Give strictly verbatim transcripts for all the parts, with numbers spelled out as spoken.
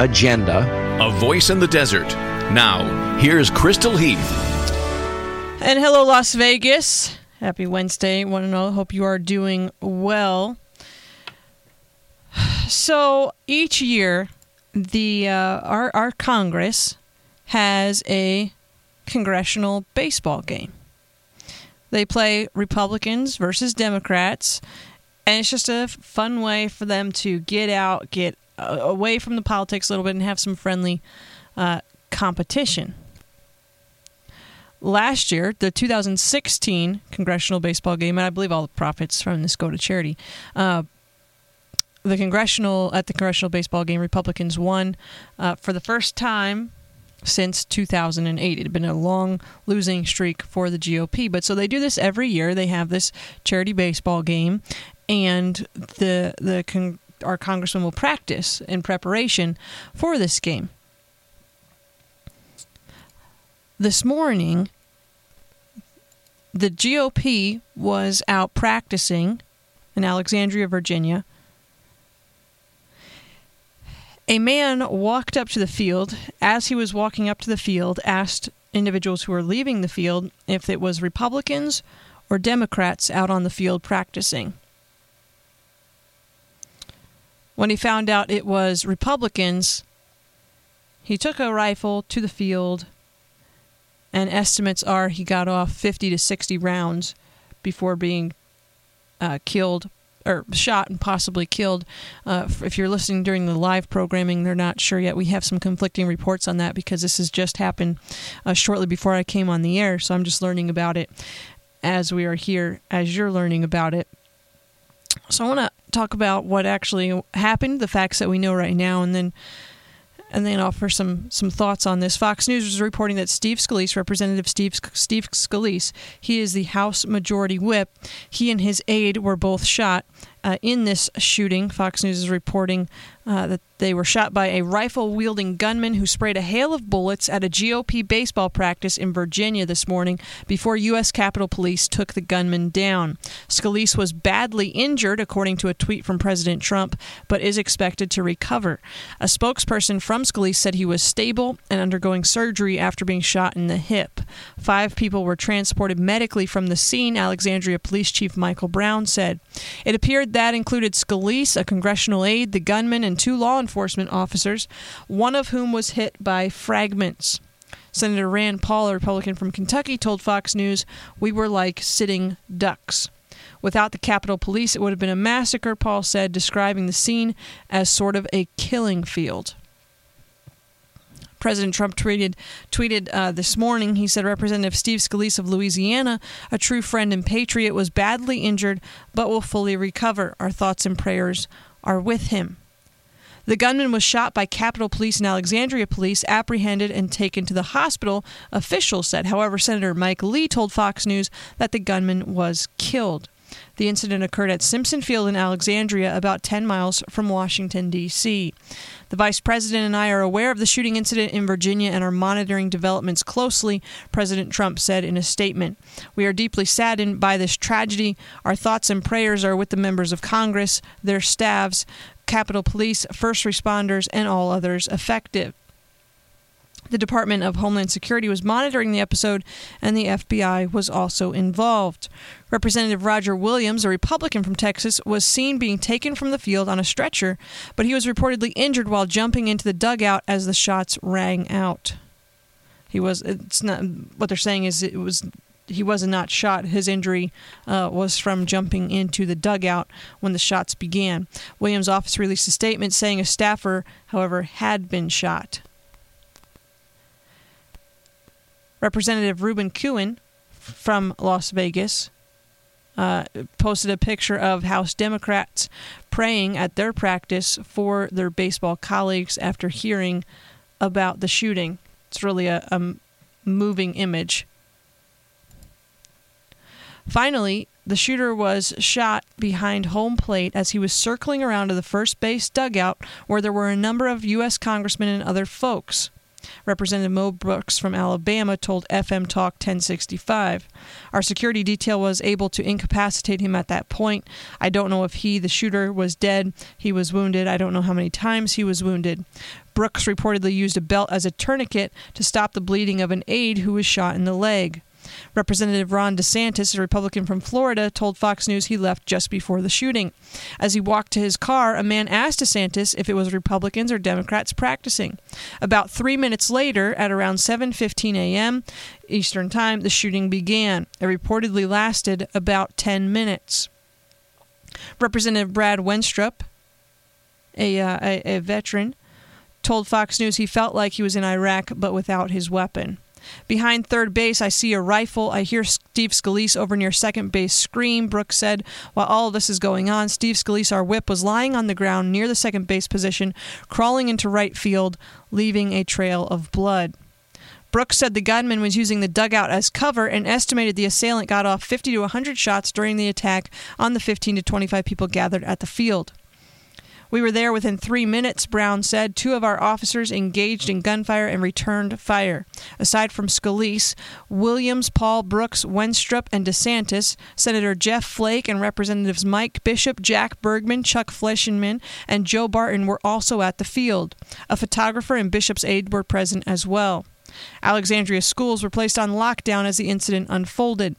agenda. A voice in the desert. Now, here's Crystal Heath. And hello, Las Vegas. Happy Wednesday, one and all. Hope you are doing well. So each year, the uh, our our Congress has a Congressional Baseball Game. They play Republicans versus Democrats, and it's just a fun way for them to get out, get away from the politics a little bit, and have some friendly uh, competition. Last year, the two thousand sixteen Congressional Baseball Game, and I believe all the profits from this go to charity. Uh, the Congressional at the Congressional Baseball Game, Republicans won uh, for the first time since two thousand eight. It had been a long losing streak for the G O P, but so they do this every year. They have this charity baseball game, and the the con- our congressman will practice in preparation for this game. This morning, the G O P was out practicing in Alexandria, Virginia. A man walked up to the field. As he was walking up to the field, asked individuals who were leaving the field if it was Republicans or Democrats out on the field practicing. When he found out it was Republicans, he took a rifle to the field. And estimates are he got off fifty to sixty rounds before being uh, killed or shot and possibly killed. Uh, if you're listening during the live programming, they're not sure yet. We have some conflicting reports on that because this has just happened uh, shortly before I came on the air. So I'm just learning about it as we are here, as you're learning about it. So I want to talk about what actually happened, the facts that we know right now, and then And then offer some, some thoughts on this. Fox News was reporting that Steve Scalise, Representative Steve Steve Scalise, he is the House Majority Whip. He and his aide were both shot uh, in this shooting. Fox News is reporting uh, that they were shot by a rifle-wielding gunman who sprayed a hail of bullets at a G O P baseball practice in Virginia this morning before U S Capitol Police took the gunman down. Scalise was badly injured, according to a tweet from President Trump, but is expected to recover. A spokesperson from Scalise said he was stable and undergoing surgery after being shot in the hip. Five people were transported medically from the scene, Alexandria Police Chief Michael Brown said. It appeared that included Scalise, a congressional aide, the gunman, and two law enforcement enforcement officers, one of whom was hit by fragments. Senator Rand Paul, a Republican from Kentucky, told Fox News, "We were like sitting ducks. Without the Capitol Police, it would have been a massacre," Paul said, describing the scene as sort of a killing field. President Trump tweeted tweeted uh, this morning. He said Representative Steve Scalise of Louisiana, a true friend and patriot, was badly injured but will fully recover. Our thoughts and prayers are with him. The gunman was shot by Capitol Police and Alexandria Police, apprehended and taken to the hospital, officials said. However, Senator Mike Lee told Fox News that the gunman was killed. The incident occurred at Simpson Field in Alexandria, about ten miles from Washington, D C The vice president and I are aware of the shooting incident in Virginia and are monitoring developments closely, President Trump said in a statement. We are deeply saddened by this tragedy. Our thoughts and prayers are with the members of Congress, their staffs, Capitol Police, first responders, and all others affected. The Department of Homeland Security was monitoring the episode, and the F B I was also involved. Representative Roger Williams, a Republican from Texas, was seen being taken from the field on a stretcher, but he was reportedly injured while jumping into the dugout as the shots rang out. He was, it's not, what they're saying is it was, he was not shot. His injury uh, was from jumping into the dugout when the shots began. Williams' office released a statement saying a staffer, however, had been shot. Representative Ruben Kuhn from Las Vegas uh, posted a picture of House Democrats praying at their practice for their baseball colleagues after hearing about the shooting. It's really a, a moving image. Finally, the shooter was shot behind home plate as he was circling around to the first base dugout where there were a number of U S congressmen and other folks. Representative Mo Brooks from Alabama told F M Talk ten sixty-five. Our security detail was able to incapacitate him at that point. I don't know if he, the shooter, was dead. He was wounded. I don't know how many times he was wounded. Brooks reportedly used a belt as a tourniquet to stop the bleeding of an aide who was shot in the leg. Representative Ron DeSantis, a Republican from Florida, told Fox News he left just before the shooting. As he walked to his car, a man asked DeSantis if it was Republicans or Democrats practicing. About three minutes later, at around seven fifteen a.m. Eastern Time, the shooting began. It reportedly lasted about ten minutes. Representative Brad Wenstrup, a, uh, a, a veteran, told Fox News he felt like he was in Iraq but without his weapon. Behind third base, I see a rifle. I hear Steve Scalise over near second base scream, Brooks said. While all of this is going on, Steve Scalise, our whip, was lying on the ground near the second base position, crawling into right field, leaving a trail of blood. Brooks said the gunman was using the dugout as cover and estimated the assailant got off fifty to one hundred shots during the attack on the fifteen to twenty-five people gathered at the field. We were there within three minutes, Brown said. Two of our officers engaged in gunfire and returned fire. Aside from Scalise, Williams, Paul, Brooks, Wenstrup, and DeSantis, Senator Jeff Flake and Representatives Mike Bishop, Jack Bergman, Chuck Fleischman, and Joe Barton were also at the field. A photographer and Bishop's aide were present as well. Alexandria schools were placed on lockdown as the incident unfolded.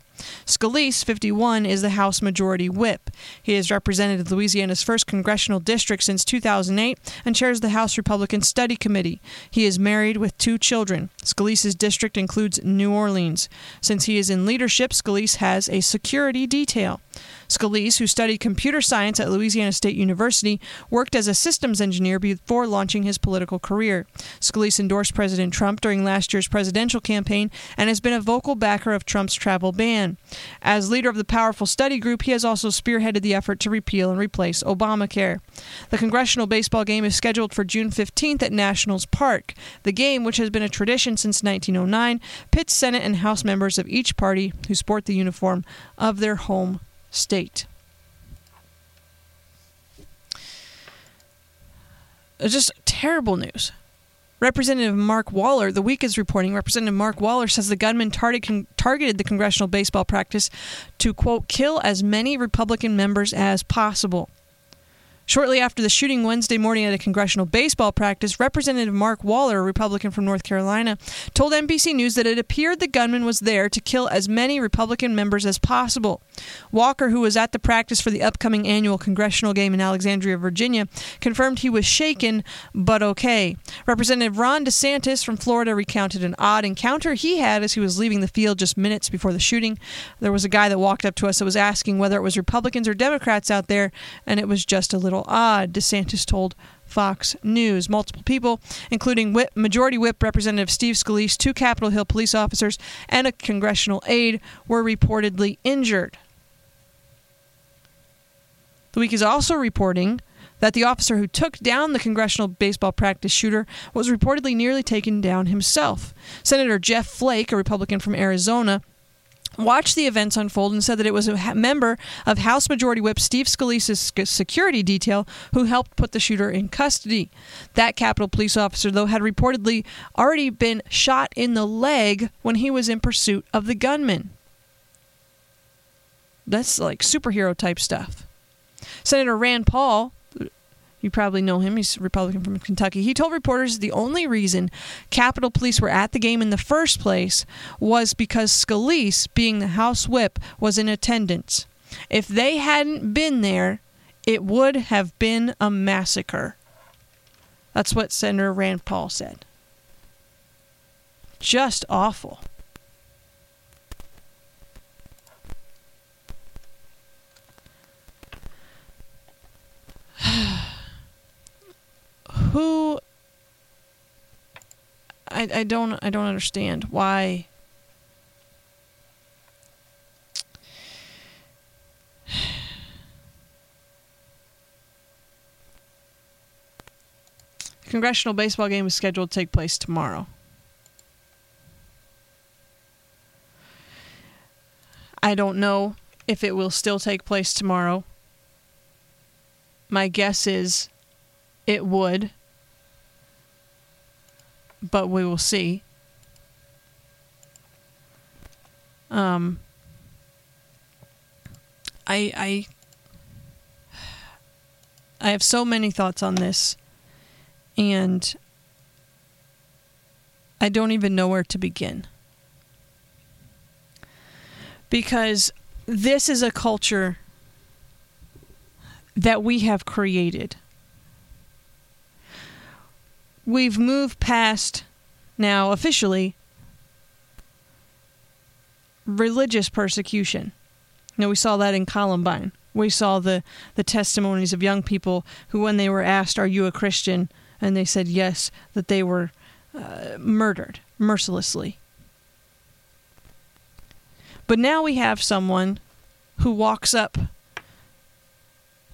Scalise, fifty-one, is the House Majority Whip. He has represented Louisiana's first congressional district since two thousand eight and chairs the House Republican Study Committee. He is married with two children. Scalise's district includes New Orleans. Since he is in leadership, Scalise has a security detail. Scalise, who studied computer science at Louisiana State University, worked as a systems engineer before launching his political career. Scalise endorsed President Trump during last year's presidential campaign and has been a vocal backer of Trump's travel ban. As leader of the powerful study group, he has also spearheaded the effort to repeal and replace Obamacare. The Congressional Baseball Game is scheduled for June fifteenth at Nationals Park. The game, which has been a tradition since nineteen oh nine, pits Senate and House members of each party who sport the uniform of their home state. Just terrible news. Representative Mark Walker, The Week is reporting, Representative Mark Walker says the gunman tar- con- targeted the congressional baseball practice to, quote, kill as many Republican members as possible. Shortly after the shooting Wednesday morning at a congressional baseball practice, Representative Mark Walker, a Republican from North Carolina, told N B C News that it appeared the gunman was there to kill as many Republican members as possible. Walker, who was at the practice for the upcoming annual congressional game in Alexandria, Virginia, confirmed he was shaken, but okay. Representative Ron DeSantis from Florida recounted an odd encounter he had as he was leaving the field just minutes before the shooting. There was a guy that walked up to us that was asking whether it was Republicans or Democrats out there, and it was just a little odd, DeSantis told Fox News. Multiple people, including Whip, Majority Whip Representative Steve Scalise, two Capitol Hill police officers, and a congressional aide were reportedly injured. The Week is also reporting that the officer who took down the congressional baseball practice shooter was reportedly nearly taken down himself. Senator Jeff Flake, a Republican from Arizona, watched the events unfold and said that it was a member of House Majority Whip Steve Scalise's security detail who helped put the shooter in custody. That Capitol Police officer, though, had reportedly already been shot in the leg when he was in pursuit of the gunman. That's like superhero-type stuff. Senator Rand Paul, you probably know him, he's a Republican from Kentucky, he told reporters the only reason Capitol Police were at the game in the first place was because Scalise, being the House Whip, was in attendance. If they hadn't been there, it would have been a massacre. That's what Senator Rand Paul said. Just awful. Who, I, I don't I don't understand why Congressional baseball game is scheduled to take place tomorrow. I don't know if it will still take place tomorrow. My guess is it would, but we will see. Um, I, I, I have so many thoughts on this, and I don't even know where to begin. Because this is a culture that we have created. We've moved past, now officially, religious persecution. Now, we saw that in Columbine. We saw the, the testimonies of young people who, when they were asked, "Are you a Christian?" and they said yes, that they were uh, murdered mercilessly. But now we have someone who walks up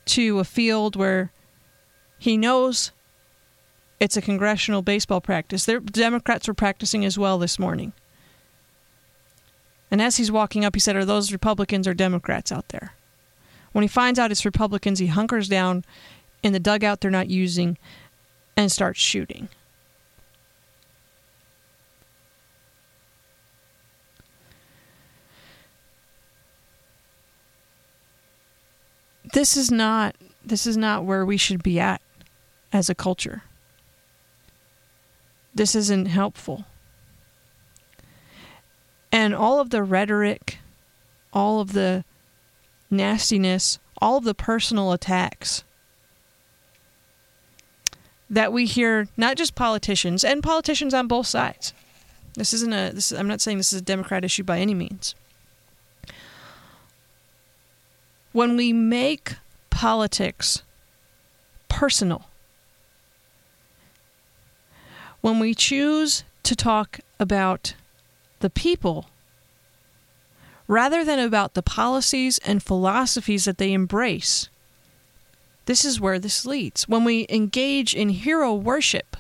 to a field where he knows it's a congressional baseball practice. The Democrats were practicing as well this morning. And as he's walking up, he said, "Are those Republicans or Democrats out there?" When he finds out it's Republicans, he hunkers down in the dugout they're not using and starts shooting. This is not this is not where we should be at as a culture. This isn't helpful. And all of the rhetoric, all of the nastiness, all of the personal attacks that we hear, not just politicians, and politicians on both sides. This isn't a this I'm not saying this is a Democrat issue by any means. When we make politics personal, when we choose to talk about the people rather than about the policies and philosophies that they embrace, this is where this leads. When we engage in hero worship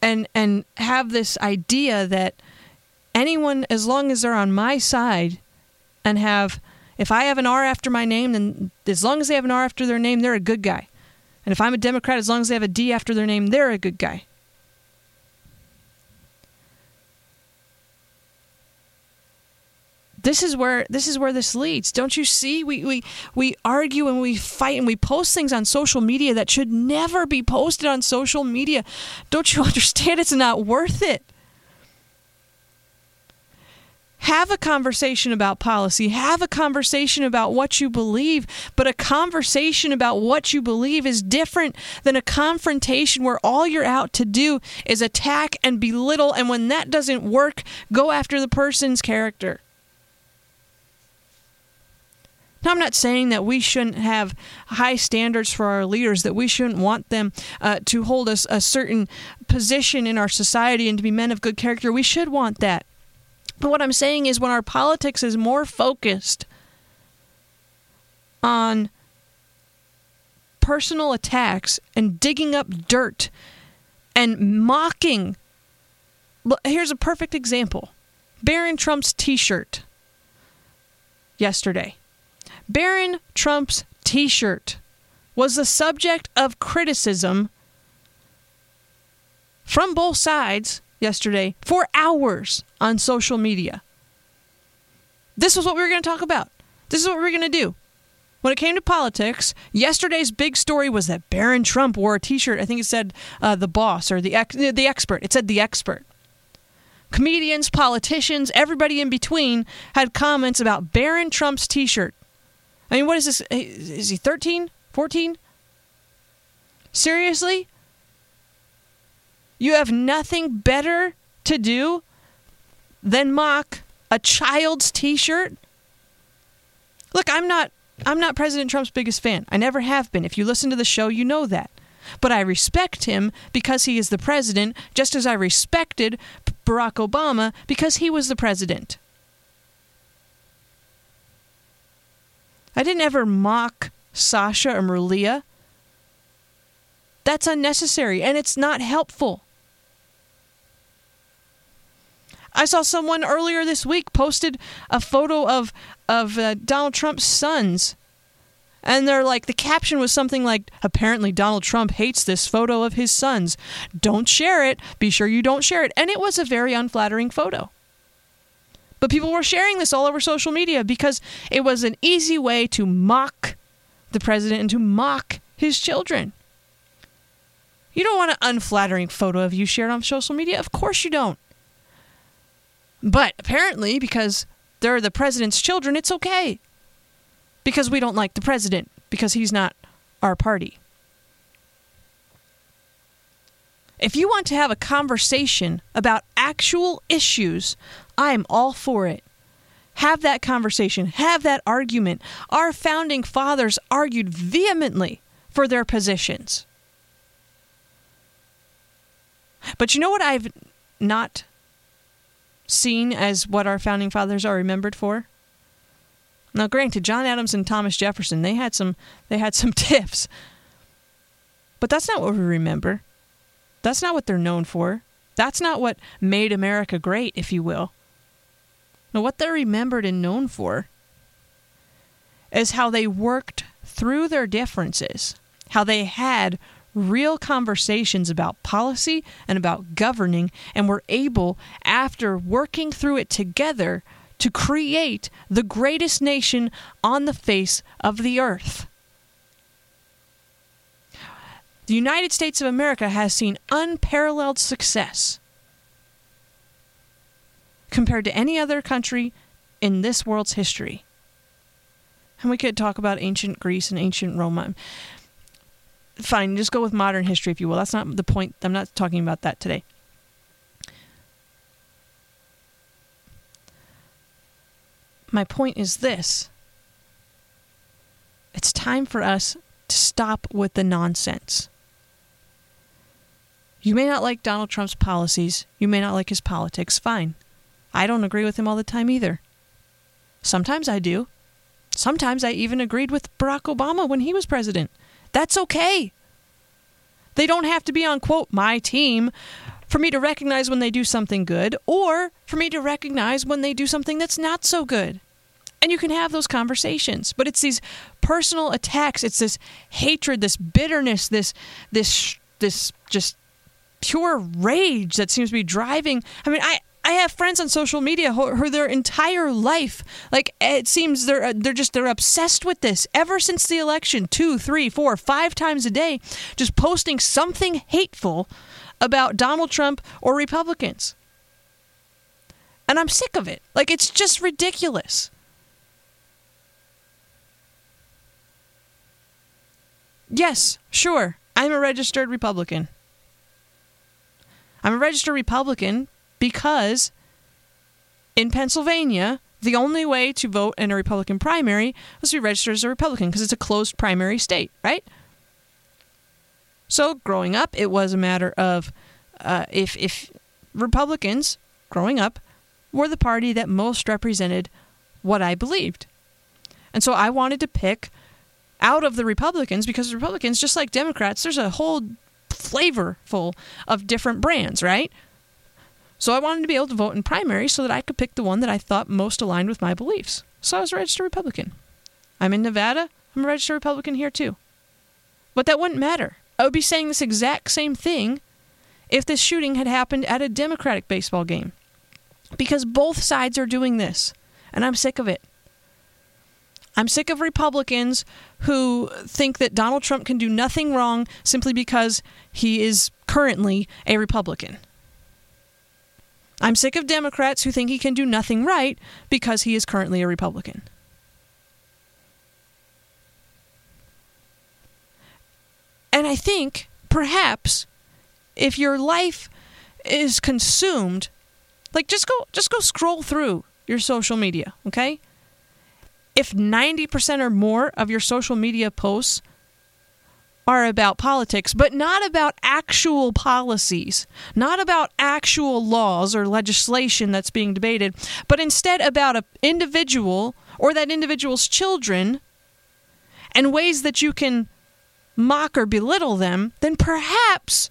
and and have this idea that anyone, as long as they're on my side, and have, if I have an R after my name, then as long as they have an R after their name, they're a good guy. And if I'm a Democrat, as long as they have a D after their name, they're a good guy. This is where this is where this leads. Don't you see? We we we argue and we fight and we post things on social media that should never be posted on social media. Don't you understand? It's not worth it. Have a conversation about policy. Have a conversation about what you believe. But a conversation about what you believe is different than a confrontation where all you're out to do is attack and belittle. And when that doesn't work, go after the person's character. Now, I'm not saying that we shouldn't have high standards for our leaders, that we shouldn't want them uh, to hold us a certain position in our society and to be men of good character. We should want that. But what I'm saying is, when our politics is more focused on personal attacks and digging up dirt and mocking. Here's a perfect example. Baron Trump's t-shirt yesterday. Baron Trump's t-shirt was the subject of criticism from both sides yesterday for hours on social media. This was what we were going to talk about. This is what we were going to do. When it came to politics, yesterday's big story was that Baron Trump wore a t-shirt. I think it said uh, the boss or the ex- the expert. It said the expert. Comedians, politicians, everybody in between had comments about Baron Trump's t-shirt. I mean, what is this? Is he thirteen? fourteen? Seriously? You have nothing better to do than mock a child's t-shirt? Look, I'm not I'm not President Trump's biggest fan. I never have been. If you listen to the show, you know that. But I respect him because he is the president, just as I respected Barack Obama because he was the president. I didn't ever mock Sasha or Malia That's unnecessary, and it's not helpful. I saw someone earlier this week posted a photo of of uh, Donald Trump's sons, and they're like, the caption was something like, apparently Donald Trump hates this photo of his sons. Don't share it. Be sure you don't share it. And it was a very unflattering photo. But people were sharing this all over social media because it was an easy way to mock the president and to mock his children. You don't want an unflattering photo of you shared on social media. Of course you don't. But apparently, because they're the president's children, it's okay. Because we don't like the president. Because he's not our party. If you want to have a conversation about actual issues, I'm all for it. Have that conversation. Have that argument. Our founding fathers argued vehemently for their positions. But you know what I've not seen as what our founding fathers are remembered for? Now, granted, John Adams and Thomas Jefferson, they had some they had some tiffs. But that's not what we remember. That's not what they're known for. That's not what made America great, if you will. Now, what they're remembered and known for is how they worked through their differences, how they had real conversations about policy and about governing, and were able, after working through it together, to create the greatest nation on the face of the earth. The United States of America has seen unparalleled success compared to any other country in this world's history. And we could talk about ancient Greece and ancient Rome. Fine, just go with modern history, if you will. That's not the point. I'm not talking about that today. My point is this. It's time for us to stop with the nonsense. You may not like Donald Trump's policies. You may not like his politics. Fine. I don't agree with him all the time either. Sometimes I do. Sometimes I even agreed with Barack Obama when he was president. That's okay. They don't have to be on, quote, my team for me to recognize when they do something good, or for me to recognize when they do something that's not so good. And you can have those conversations. But it's these personal attacks. It's this hatred, this bitterness, this this this just pure rage that seems to be driving. I mean, I, I have friends on social media who, who their entire life, like, it seems they're they're just they're obsessed with this ever since the election, two, three, four, five times a day, just posting something hateful about Donald Trump or Republicans. And I'm sick of it. Like, it's just ridiculous. Yes, sure, I'm a registered Republican. I'm a registered Republican because in Pennsylvania, the only way to vote in a Republican primary was to be registered as a Republican, because it's a closed primary state, right? So growing up, it was a matter of uh, if, if Republicans, growing up, were the party that most represented what I believed. And so I wanted to pick out of the Republicans, because Republicans, just like Democrats, there's a whole flavorful of different brands, right? So I wanted to be able to vote in primary so that I could pick the one that I thought most aligned with my beliefs. So I was a registered Republican. I'm in Nevada. I'm a registered Republican here too. But that wouldn't matter. I would be saying this exact same thing if this shooting had happened at a Democratic baseball game. Because both sides are doing this. And I'm sick of it. I'm sick of Republicans who think that Donald Trump can do nothing wrong simply because he is currently a Republican. I'm sick of Democrats who think he can do nothing right because he is currently a Republican. And I think, perhaps, if your life is consumed, like, just go just go scroll through your social media, okay? If ninety percent or more of your social media posts are about politics, but not about actual policies, not about actual laws or legislation that's being debated, but instead about an individual or that individual's children and ways that you can mock or belittle them, then perhaps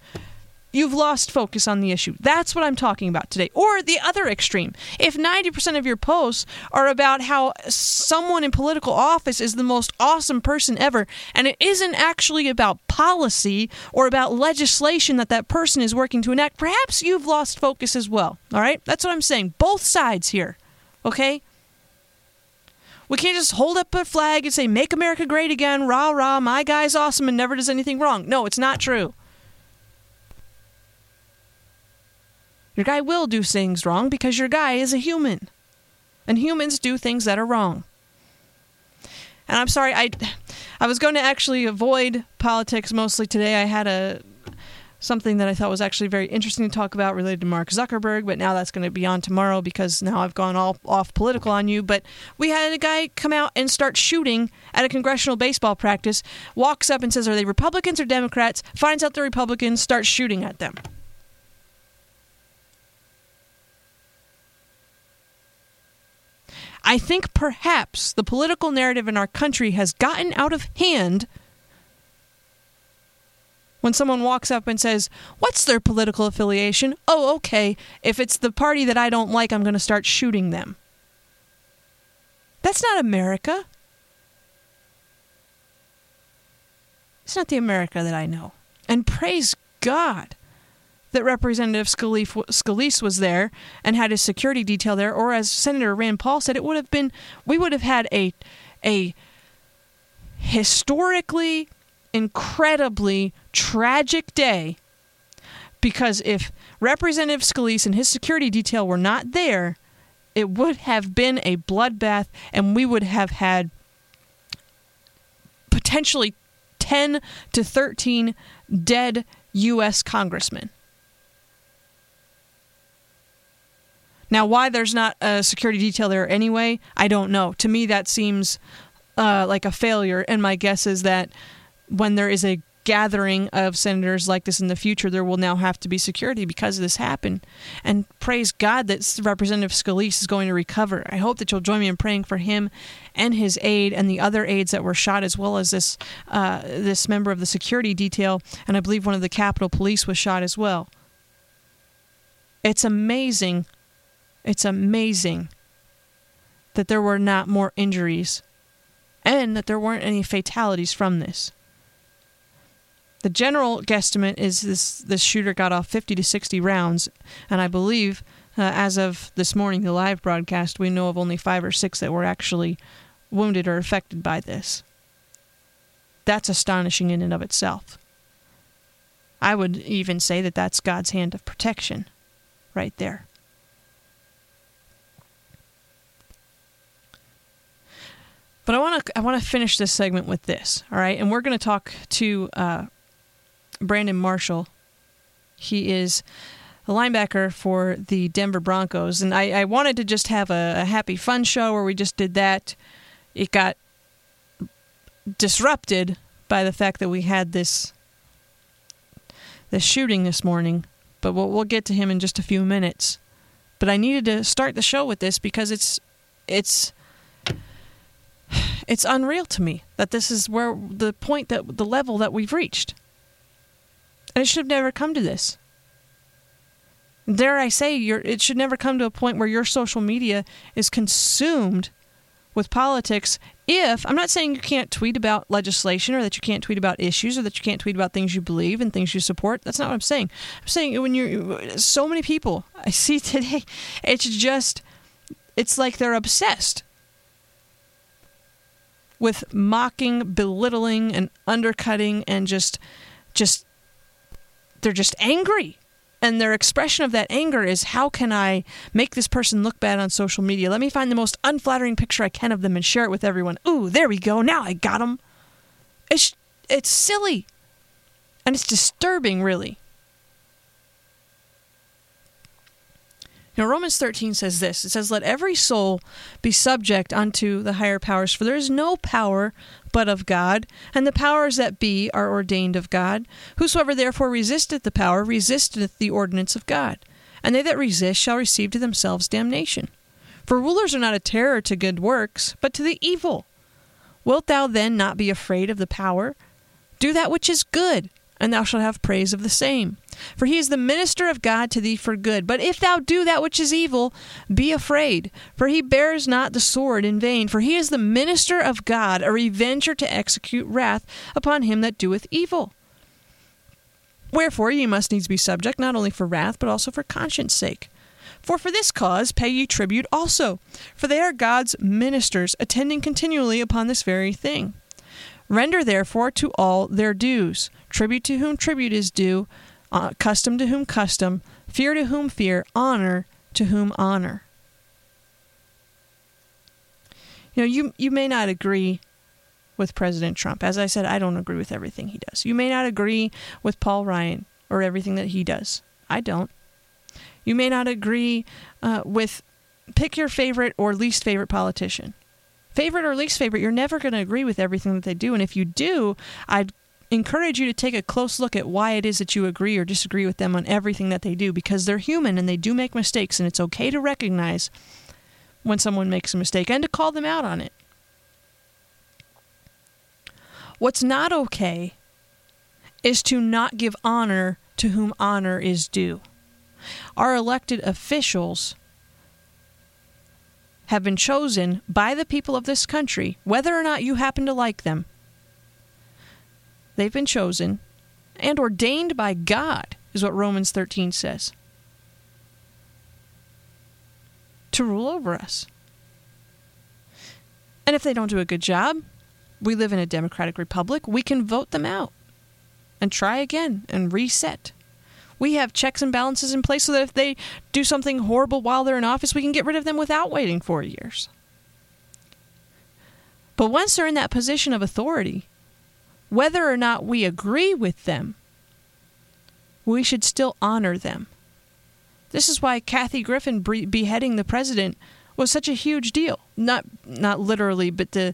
you've lost focus on the issue. That's what I'm talking about today. Or the other extreme. If ninety percent of your posts are about how someone in political office is the most awesome person ever, and it isn't actually about policy or about legislation that that person is working to enact, perhaps you've lost focus as well. All right? That's what I'm saying. Both sides here. Okay? We can't just hold up a flag and say, make America great again, rah, rah, my guy's awesome and never does anything wrong. No, it's not true. Your guy will do things wrong because your guy is a human. And humans do things that are wrong. And I'm sorry, I I was going to actually avoid politics mostly today. I had a something that I thought was actually very interesting to talk about related to Mark Zuckerberg, but now that's going to be on tomorrow because now I've gone all off political on you. But we had a guy come out and start shooting at a congressional baseball practice, walks up and says, are they Republicans or Democrats? Finds out they're Republicans, starts shooting at them. I think perhaps the political narrative in our country has gotten out of hand when someone walks up and says, what's their political affiliation? Oh, okay, if it's the party that I don't like, I'm going to start shooting them. That's not America. It's not the America that I know. And praise God that Representative Scalise was there and had his security detail there, or as Senator Rand Paul said, it would have been, we would have had a, a historically, incredibly tragic day, because if Representative Scalise and his security detail were not there, it would have been a bloodbath, and we would have had potentially ten to thirteen dead U S congressmen. Now, why there's not a security detail there anyway, I don't know. To me, that seems uh, like a failure, and my guess is that when there is a gathering of senators like this in the future, there will now have to be security because this happened. And praise God that Representative Scalise is going to recover. I hope that you'll join me in praying for him and his aide and the other aides that were shot, as well as this uh, this member of the security detail, and I believe one of the Capitol Police was shot as well. It's amazing. It's amazing that there were not more injuries and that there weren't any fatalities from this. The general guesstimate is this, this shooter got off fifty to sixty rounds, and I believe uh, as of this morning, the live broadcast, we know of only five or six that were actually wounded or affected by this. That's astonishing in and of itself. I would even say that that's God's hand of protection right there. But I want to I want to finish this segment with this, all right? And we're going to talk to uh, Brandon Marshall. He is a linebacker for the Denver Broncos. And I, I wanted to just have a, a happy, fun show where we just did that. It got disrupted by the fact that we had this, this shooting this morning. But we'll, we'll get to him in just a few minutes. But I needed to start the show with this because it's it's... It's unreal to me that this is where the point that the level that we've reached. And it should have never come to this. Dare I say, you're, it should never come to a point where your social media is consumed with politics. If, I'm not saying you can't tweet about legislation, or that you can't tweet about issues, or that you can't tweet about things you believe and things you support. That's not what I'm saying. I'm saying when you're, so many people I see today, it's just, it's like they're obsessed with mocking, belittling, and undercutting, and just, just, they're just angry. And their expression of that anger is, how can I make this person look bad on social media? Let me find the most unflattering picture I can of them and share it with everyone. Ooh, there we go. Now I got them. It's, it's silly. And it's disturbing, really. Now, Romans thirteen says this. It says, let every soul be subject unto the higher powers, for there is no power but of God, and the powers that be are ordained of God. Whosoever therefore resisteth the power, resisteth the ordinance of God, and they that resist shall receive to themselves damnation. For rulers are not a terror to good works, but to the evil. Wilt thou then not be afraid of the power? Do that which is good, and thou shalt have praise of the same. For he is the minister of God to thee for good. But if thou do that which is evil, be afraid, for he bears not the sword in vain. For he is the minister of God, a revenger to execute wrath upon him that doeth evil. Wherefore ye must needs be subject, not only for wrath, but also for conscience' sake. For for this cause pay ye tribute also, for they are God's ministers, attending continually upon this very thing. Render therefore to all their dues, tribute to whom tribute is due, Uh, custom to whom custom, fear to whom fear, honor to whom honor. You know, you, you may not agree with President Trump. As I said, I don't agree with everything he does. You may not agree with Paul Ryan or everything that he does. I don't. You may not agree uh, with, pick your favorite or least favorite politician. Favorite or least favorite, you're never going to agree with everything that they do. And if you do, I'd encourage you to take a close look at why it is that you agree or disagree with them on everything that they do, because they're human and they do make mistakes, and it's okay to recognize when someone makes a mistake and to call them out on it. What's not okay is to not give honor to whom honor is due. Our elected officials have been chosen by the people of this country, whether or not you happen to like them. They've been chosen and ordained by God, is what Romans thirteen says, to rule over us. And if they don't do a good job, we live in a democratic republic, we can vote them out and try again and reset. We have checks and balances in place so that if they do something horrible while they're in office, we can get rid of them without waiting four years. But once they're in that position of authority, whether or not we agree with them, we should still honor them. This is why Kathy Griffin bre- beheading the president was such a huge deal. Not not literally, but the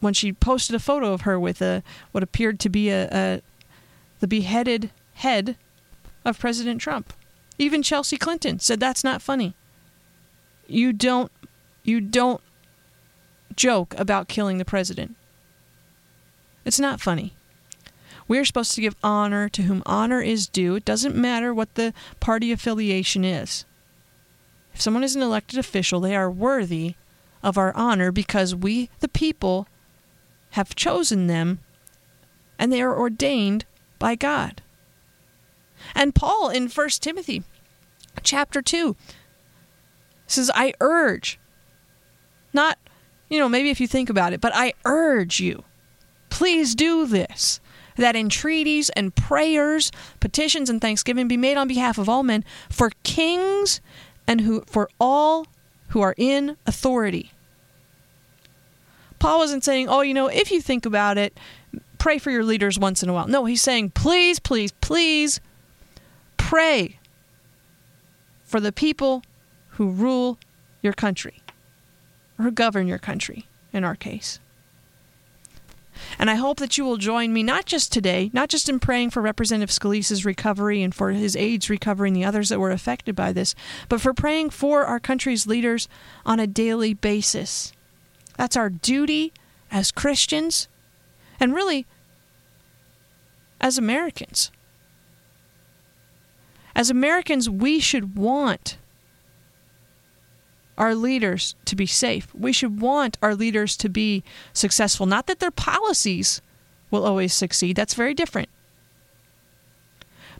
when she posted a photo of her with a what appeared to be a, a the beheaded head of President Trump. Even Chelsea Clinton said that's not funny. You don't you don't joke about killing the president. It's not funny. We're supposed to give honor to whom honor is due. It doesn't matter what the party affiliation is. If someone is an elected official, they are worthy of our honor because we, the people, have chosen them and they are ordained by God. And Paul in First Timothy chapter two says, I urge, not, you know, maybe if you think about it, but I urge you, please do this, that entreaties and prayers, petitions and thanksgiving be made on behalf of all men, for kings and who, for all who are in authority. Paul wasn't saying, oh, you know, if you think about it, pray for your leaders once in a while. No, he's saying, please, please, please pray for the people who rule your country, or who govern your country, in our case. And I hope that you will join me, not just today, not just in praying for Representative Scalise's recovery and for his aides' recovery and the others that were affected by this, but for praying for our country's leaders on a daily basis. That's our duty as Christians and really as Americans. As Americans, we should want our leaders to be safe. We should want our leaders to be successful. Not that their policies will always succeed. That's very different.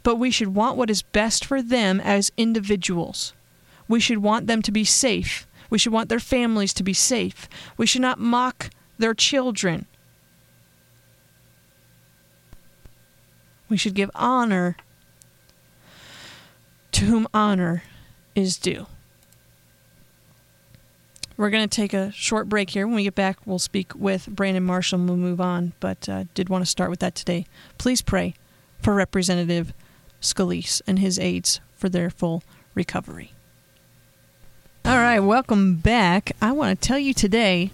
But we should want what is best for them as individuals. We should want them to be safe. We should want their families to be safe. We should not mock their children. We should give honor to whom honor is due. We're going to take a short break here. When we get back, we'll speak with Brandon Marshall and we'll move on. But I uh, did want to start with that today. Please pray for Representative Scalise and his aides for their full recovery. All right, welcome back. I want to tell you today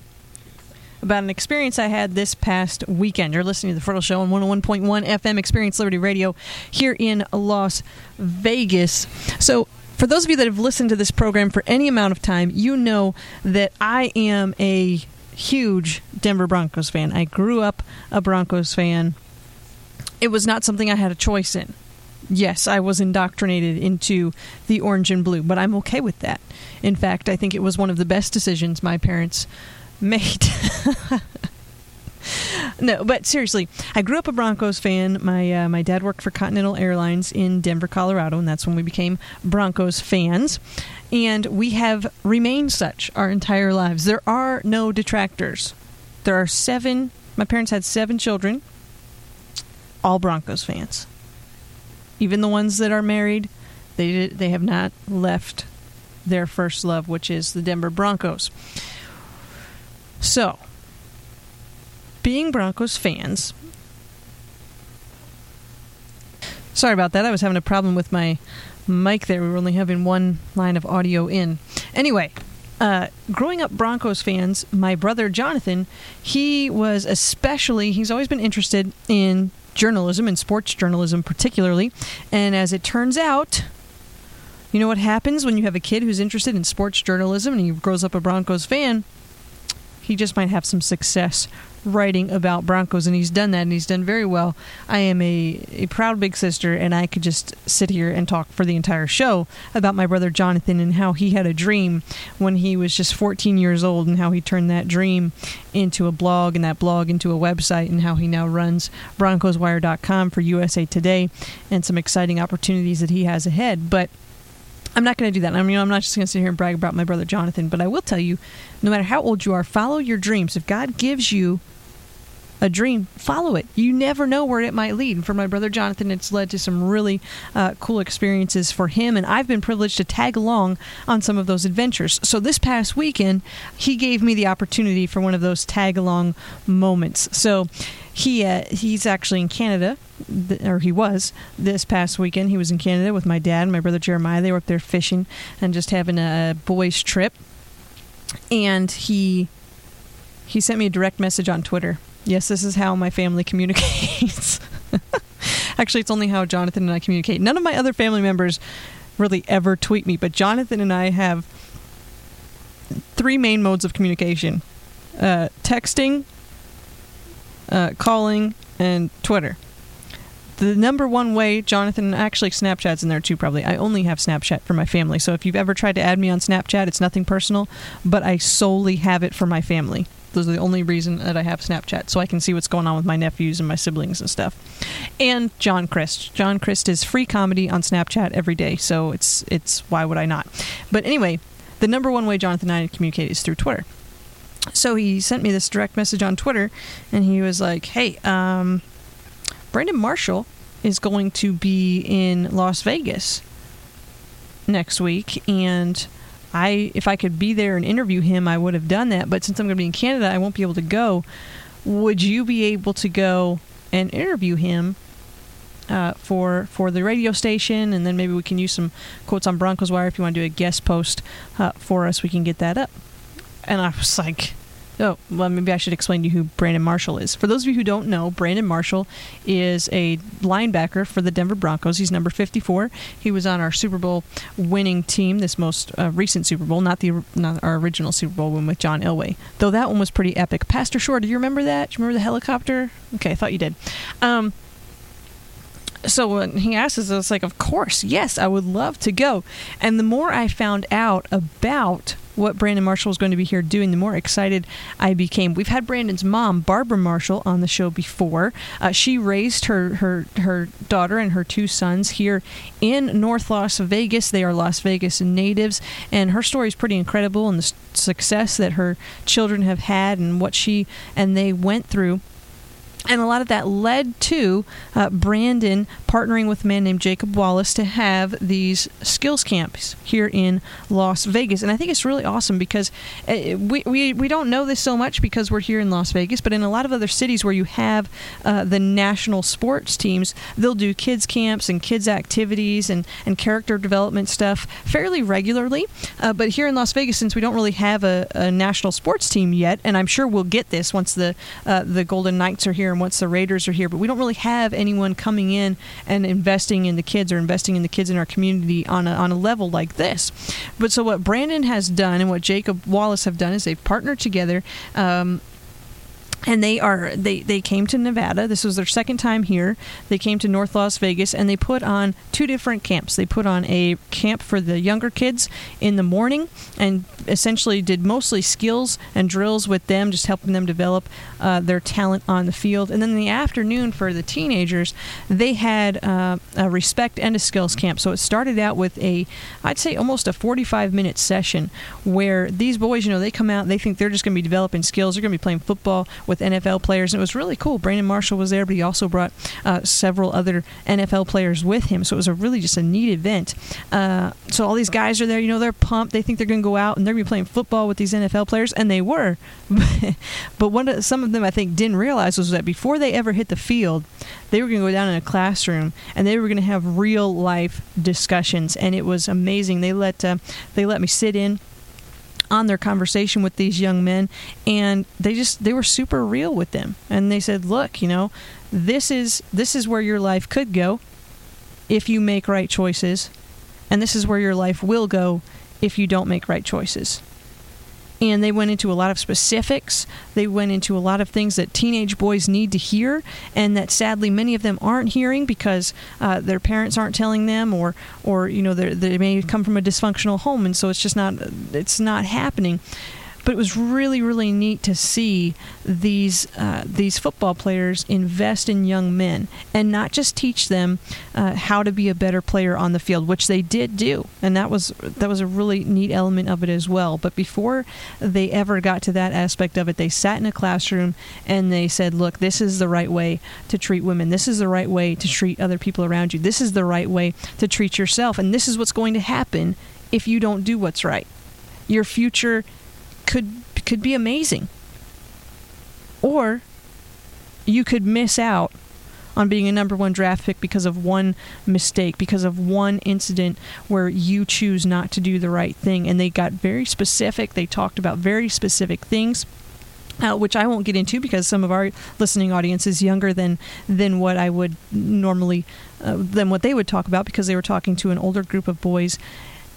about an experience I had this past weekend. You're listening to The Friddle Show on one oh one point one F M Experience Liberty Radio here in Las Vegas. So, for those of you that have listened to this program for any amount of time, you know that I am a huge Denver Broncos fan. I grew up a Broncos fan. it was not something I had a choice in. Yes, I was indoctrinated into the orange and blue, but I'm okay with that. In fact, I think it was one of the best decisions my parents made. No, but seriously, I grew up a Broncos fan. My uh, my dad worked for Continental Airlines in Denver, Colorado, and that's when we became Broncos fans. And we have remained such our entire lives. There are no detractors. There are seven. My parents had seven children, all Broncos fans. Even the ones that are married, they they have not left their first love, which is the Denver Broncos. So, being Broncos fans. Sorry about that. I was having a problem with my mic there. We were only having one line of audio in. Anyway, uh, growing up Broncos fans, my brother Jonathan, he was especially, he's always been interested in journalism and sports journalism particularly. And as it turns out, you know what happens when you have a kid who's interested in sports journalism and he grows up a Broncos fan? He just might have some success writing about Broncos, and he's done that, and he's done very well. I am a, a proud big sister, and I could just sit here and talk for the entire show about my brother Jonathan and how he had a dream when he was just fourteen years old, and how he turned that dream into a blog, and that blog into a website, and how he now runs Broncos Wire dot com for U S A Today, and some exciting opportunities that he has ahead. But I'm not going to do that. I mean, I'm not just going to sit here and brag about my brother Jonathan, but I will tell you, no matter how old you are, follow your dreams. If God gives you a dream, follow it. You never know where it might lead. And for my brother Jonathan, it's led to some really uh, cool experiences for him, and I've been privileged to tag along on some of those adventures. So this past weekend, he gave me the opportunity for one of those tag-along moments. So he uh, he's actually in Canada, or he was this past weekend. He was in Canada with my dad and my brother Jeremiah. They were up there fishing and just having a boys' trip. And he he sent me a direct message on Twitter. Yes, this is how my family communicates. Actually, it's only how Jonathan and I communicate. None of my other family members really ever tweet me, but Jonathan and I have three main modes of communication. Uh, texting, uh, calling, and Twitter. The number one way, Jonathan, actually Snapchat's in there too probably. I only have Snapchat for my family, so if you've ever tried to add me on Snapchat, it's nothing personal, but I solely have it for my family. Those are the only reason that I have Snapchat, so I can see what's going on with my nephews and my siblings and stuff. And John Christ. John Christ is free comedy on Snapchat every day, so it's it's why would I not? But anyway, the number one way Jonathan and I communicate is through Twitter. So he sent me this direct message on Twitter, and he was like, hey, um, Brandon Marshall is going to be in Las Vegas next week, and I, if I could be there and interview him, I would have done that. But since I'm going to be in Canada, I won't be able to go. Would you be able to go and interview him uh, for for the radio station? And then maybe we can use some quotes on Broncos Wire. If you want to do a guest post uh, for us, we can get that up. And I was like, oh, well, maybe I should explain to you who Brandon Marshall is. For those of you who don't know, Brandon Marshall is a linebacker for the Denver Broncos. He's number fifty-four. He was on our Super Bowl winning team, this most uh, recent Super Bowl, not the not our original Super Bowl win with John Elway, though that one was pretty epic. Pastor Shore, do you remember that? Do you remember the helicopter? Okay, I thought you did. Um, so when he asked us, I was like, of course, yes, I would love to go. And the more I found out about what Brandon Marshall was going to be here doing, the more excited I became. We've had Brandon's mom, Barbara Marshall, on the show before. Uh, she raised her, her, her daughter and her two sons here in North Las Vegas. They are Las Vegas natives, and her story is pretty incredible, and the success that her children have had and what she and they went through. And a lot of that led to uh, Brandon partnering with a man named Jacob Wallace to have these skills camps here in Las Vegas. And I think it's really awesome because uh, we, we, we don't know this so much because we're here in Las Vegas, but in a lot of other cities where you have uh, the national sports teams, they'll do kids camps and kids activities and, and character development stuff fairly regularly. Uh, but here in Las Vegas, since we don't really have a, a national sports team yet, and I'm sure we'll get this once the uh, the Golden Knights are here, once the Raiders are here, but we don't really have anyone coming in and investing in the kids or investing in the kids in our community on a, on a level like this. But so what Brandon has done and what Jacob Wallace have done is they've partnered together um, And they are they, they came to Nevada. This was their second time here. They came to North Las Vegas, and they put on two different camps. They put on a camp for the younger kids in the morning and essentially did mostly skills and drills with them, just helping them develop uh, their talent on the field. And then in the afternoon for the teenagers, they had uh, a respect and a skills camp. So it started out with a, I'd say almost a forty-five minute session where these boys, you know, they come out, they think they're just going to be developing skills. They're going to be playing football with N F L players, and it was really cool. Brandon Marshall was there, but he also brought uh, several other N F L players with him, so it was a really just a neat event. Uh, so all these guys are there, you know, they're pumped. They think they're going to go out, and they're going to be playing football with these N F L players, and they were. But one, some of them, I think, didn't realize was that before they ever hit the field, they were going to go down in a classroom, and they were going to have real-life discussions, and it was amazing. They let uh, they let me sit in on their conversation with these young men, and they just they were super real with them, and they said, look, you know, this is this is where your life could go if you make right choices, and this is where your life will go if you don't make right choices. And they went into a lot of specifics. They went into a lot of things that teenage boys need to hear, and that sadly many of them aren't hearing because uh, their parents aren't telling them, or, or you know, they may come from a dysfunctional home, and so it's just not it's not happening. But it was really, really neat to see these uh, these football players invest in young men and not just teach them uh, how to be a better player on the field, which they did do, and that was that was a really neat element of it as well. But before they ever got to that aspect of it, they sat in a classroom and they said, "Look, this is the right way to treat women. This is the right way to treat other people around you. This is the right way to treat yourself. And this is what's going to happen if you don't do what's right. Your future could could be amazing, or you could miss out on being a number one draft pick because of one mistake, because of one incident where you choose not to do the right thing." And they got very specific. They talked about very specific things, Uh, which I won't get into because some of our listening audience is younger than than what I would normally uh, than what they would talk about, because they were talking to an older group of boys.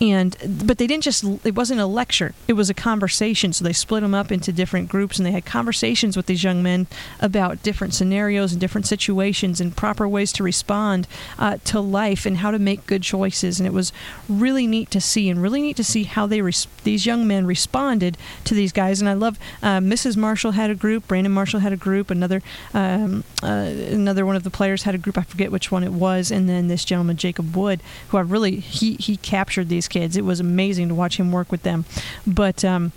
And but they didn't just, it wasn't a lecture, it was a conversation. So they split them up into different groups, and they had conversations with these young men about different scenarios and different situations and proper ways to respond uh, to life and how to make good choices. And it was really neat to see, and really neat to see how they res- these young men responded to these guys. And I love uh, Missus Marshall had a group, Brandon Marshall had a group, another um, uh, another one of the players had a group, I forget which one it was, and then this gentleman Jacob Wood, who I really, he, he captured these kids. It was amazing to watch him work with them. But um,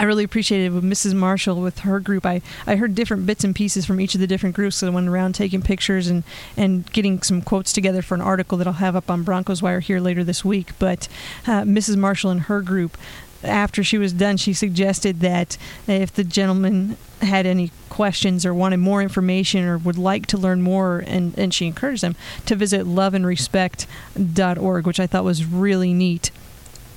I really appreciated with Missus Marshall, with her group. I, I heard different bits and pieces from each of the different groups, so I went around taking pictures and, and getting some quotes together for an article that I'll have up on Broncos Wire here later this week. But uh, Missus Marshall and her group, after she was done, she suggested that if the gentleman had any questions or wanted more information or would like to learn more, and, and she encouraged them to visit love and respect dot org, which I thought was really neat.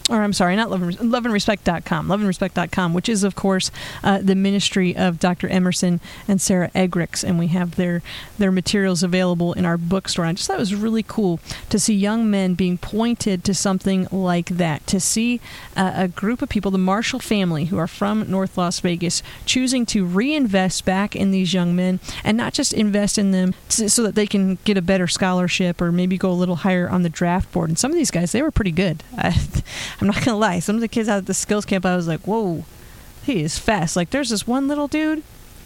Or I'm sorry, not love and respect dot com, love and respect dot com, which is, of course, uh, the ministry of Doctor Emerson and Sarah Egricks, and we have their, their materials available in our bookstore. I just thought it was really cool to see young men being pointed to something like that, to see uh, a group of people, the Marshall family, who are from North Las Vegas, choosing to reinvest back in these young men, and not just invest in them t- so that they can get a better scholarship or maybe go a little higher on the draft board. And some of these guys, they were pretty good. I, I'm not going to lie. Some of the kids out at the skills camp, I was like, whoa, he is fast. Like, there's this one little dude.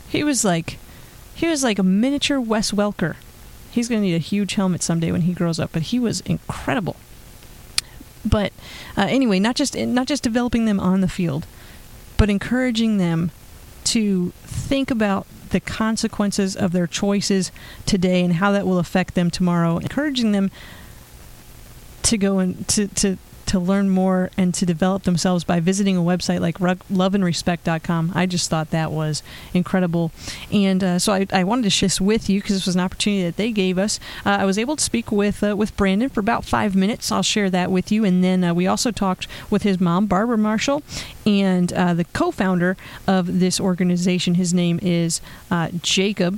He was like, he was like a miniature Wes Welker. He's going to need a huge helmet someday when he grows up, but he was incredible. But uh, anyway, not just not just developing them on the field, but encouraging them to think about the consequences of their choices today and how that will affect them tomorrow. Encouraging them to go and to... to to learn more and to develop themselves by visiting a website like love and respect dot com. I just thought that was incredible. And uh, so I, I wanted to share this with you because this was an opportunity that they gave us. Uh, I was able to speak with uh, with Brandon for about five minutes. I'll share that with you. And then uh, we also talked with his mom, Barbara Marshall, and uh, the co-founder of this organization. His name is uh, Jacob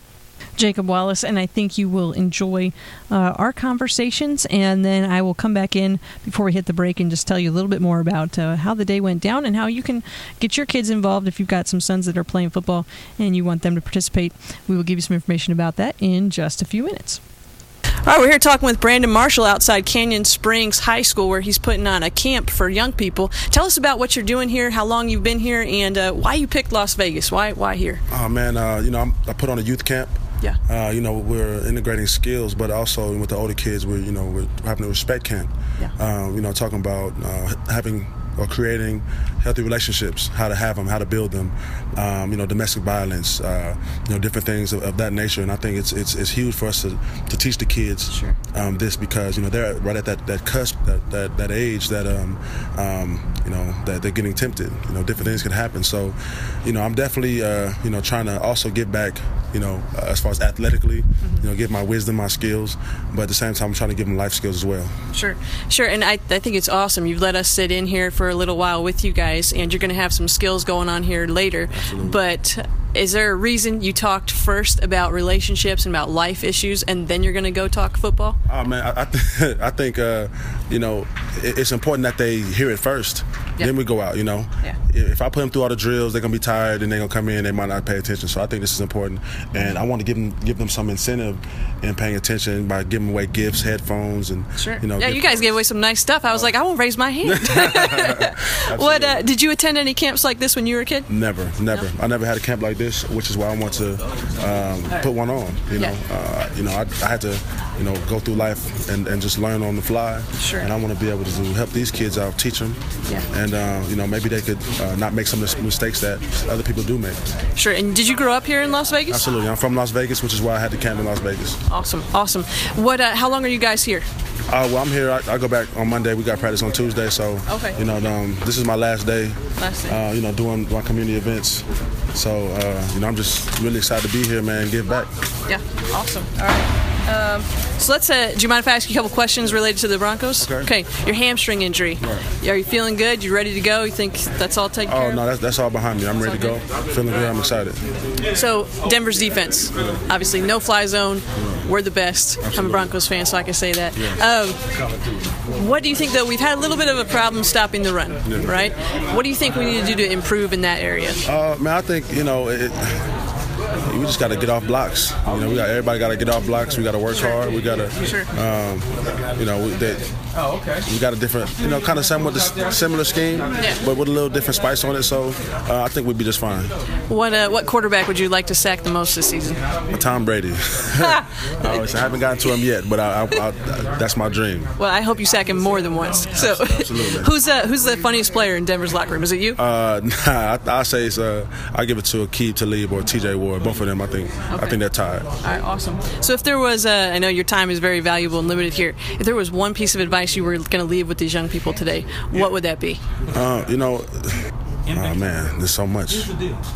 Jacob Wallace, and I think you will enjoy uh, our conversations. And then I will come back in before we hit the break and just tell you a little bit more about uh, how the day went down and how you can get your kids involved if you've got some sons that are playing football and you want them to participate. We will give you some information about that in just a few minutes. All right, we're here talking with Brandon Marshall outside Canyon Springs High School, where he's putting on a camp for young people. Tell us about what you're doing here, how long you've been here, and uh, why you picked Las Vegas. Why why here? Oh, man, uh, you know, I'm, I put on a youth camp. Yeah. Uh, you know, we're integrating skills, but also with the older kids, we're, you know, we're having a respect camp. Yeah. Uh, you know, talking about uh, having or creating healthy relationships, how to have them, how to build them, um, you know, domestic violence, uh, you know, different things of, of that nature. And I think it's it's, it's huge for us to, to teach the kids sure. um, this because, you know, they're right at that, that cusp, that, that, that age that, um, um, you know, that they're getting tempted. You know, different things can happen. So, you know, I'm definitely, uh, you know, trying to also give back, you know, uh, as far as athletically, mm-hmm. you know, give my wisdom, my skills, but at the same time, I'm trying to give them life skills as well. Sure, sure, and I, I think it's awesome. You've let us sit in here for a little while with you guys, and you're going to have some skills going on here later. Absolutely. But is there a reason you talked first about relationships and about life issues, and then you're going to go talk football? Oh, man, I, I, th- I think, uh, you know, it, it's important that they hear it first. Yep. Then we go out, you know. Yeah. If I put them through all the drills, they're going to be tired, and they're going to come in, they might not pay attention. So I think this is important, and I want to give them give them some incentive in paying attention by giving away gifts, headphones, and, sure. you know. Yeah, you guys gave away some nice stuff. I was oh. like, I won't raise my hand. What uh, did you attend any camps like this when you were a kid? Never, never. No. I never had a camp like this, which is why I want to um, put one on. You know, yeah. uh, you know, I, I had to, you know, go through life and, and just learn on the fly. Sure. And I want to be able to help these kids out, teach them, yeah. and uh, you know, maybe they could uh, not make some of the mistakes that other people do make. Sure. And did you grow up here in Las Vegas? Absolutely. I'm from Las Vegas, which is why I had the camp in Las Vegas. Awesome, awesome. What? Uh, how long are you guys here? Uh, well, I'm here. I, I go back on Monday. We got practice on Tuesday, so okay. you know, um, this is my last day. Last day. Uh, you know, doing my community events. So, uh, you know, I'm just really excited to be here, man, and give back. Yeah, awesome. All right. Um, so let's, uh, do you mind if I ask you a couple questions related to the Broncos? Okay. Okay. Your hamstring injury. Right. Are you feeling good? You ready to go? You think that's all taken oh, care of? Oh, no, that's, that's all behind me. I'm that's ready to go. Good. Feeling good. I'm excited. So Denver's defense, yeah. obviously no fly zone. Yeah. We're the best. Absolutely. I'm a Broncos fan, so I can say that. Yeah. Um, what do you think, though? We've had a little bit of a problem stopping the run, yeah. right? What do you think we need to do to improve in that area? Uh, man, I think, you know, it... we just got to get off blocks. You know, we got everybody got to get off blocks. We got to work hard. We got to, um, you know, we, they, we got a different, you know, kind of somewhat similar scheme, yeah. but with a little different spice on it. So uh, I think we'd be just fine. What uh, what quarterback would you like to sack the most this season? Tom Brady. uh, so I haven't gotten to him yet, but I, I, I, that's my dream. Well, I hope you sack him more than once. So absolutely. who's uh, who's the funniest player in Denver's locker room? Is it you? Uh, nah, I, I say it's uh, I give it to Aqib Talib or T J Ward. Both of them, I think. Okay. I think they're tired. All right, awesome. So if there was, uh, I know your time is very valuable and limited here. If there was one piece of advice you were going to leave with these young people today, yeah. what would that be? Uh, you know, oh man, there's so much.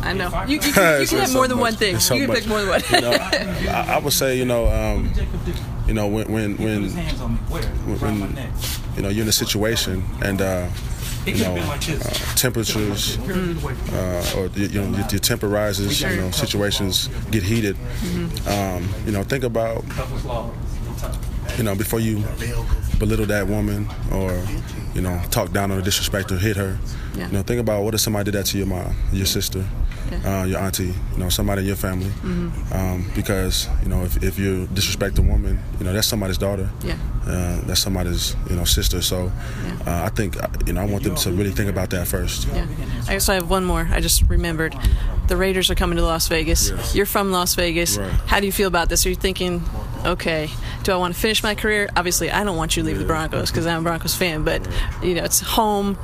I know. You, you, you can, you can have so more than much. one thing. So you can pick much. more than one. You know, I, I would say, you know, um, you know, when when when, when when you know you're in a situation and. Uh, You know, uh, temperatures, mm-hmm. uh, or you, you know, your, your temper rises. You know, situations get heated. Mm-hmm. Um, you know, think about, you know, before you belittle that woman or, you know, talk down on her, disrespect her, hit her. Yeah. You know, think about what if somebody did that to your mom, your sister, yeah. uh, your auntie, you know, somebody in your family. Mm-hmm. Um, because, you know, if, if you disrespect a woman, you know, that's somebody's daughter. Yeah. Uh, that's somebody's, you know, sister. So yeah. uh, I think, you know, I want them to really think about that first. Yeah. I guess I have one more. I just remembered. The Raiders are coming to Las Vegas. Yes. You're from Las Vegas. Right. How do you feel about this? Are you thinking, okay, do I want to finish my career? Obviously, I don't want you to leave yeah. the Broncos because I'm a Broncos fan, but, you know, it's home.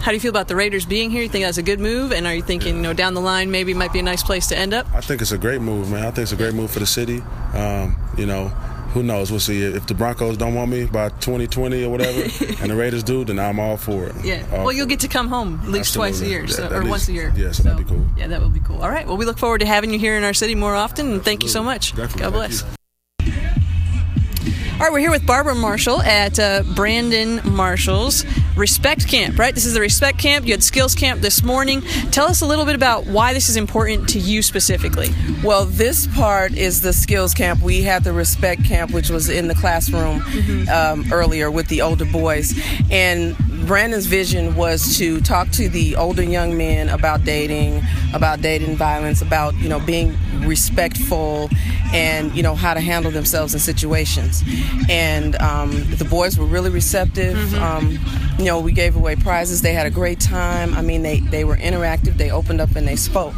How do you feel about the Raiders being here? You think that's a good move? And are you thinking, you know, down the line maybe it might be a nice place to end up? I think it's a great move, man. I think it's a great move for the city. Um, you know, who knows? We'll see. If the Broncos don't want me by twenty twenty or whatever, and the Raiders do, then I'm all for it. Yeah. All well, you'll get to come home at least Absolutely. twice a year, so, or least, once a year. Yes, yeah, so so, that'd be cool. Yeah, that would be cool. All right. Well, we look forward to having you here in our city more often, and Absolutely. thank you so much. Definitely. God bless. All right, we're here with Barbara Marshall at uh, Brandon Marshall's Respect Camp, right? This is the Respect Camp. You had Skills Camp this morning. Tell us a little bit about why this is important to you specifically. Well, this part is the Skills Camp. We had the Respect Camp, which was in the classroom mm-hmm. um, earlier with the older boys. And Brandon's vision was to talk to the older young men about dating, about dating violence, about, you know, being respectful and, you know, how to handle themselves in situations. And um, the boys were really receptive. Mm-hmm. Um, you know, we gave away prizes. They had a great time. I mean, they, they were interactive. They opened up and they spoke.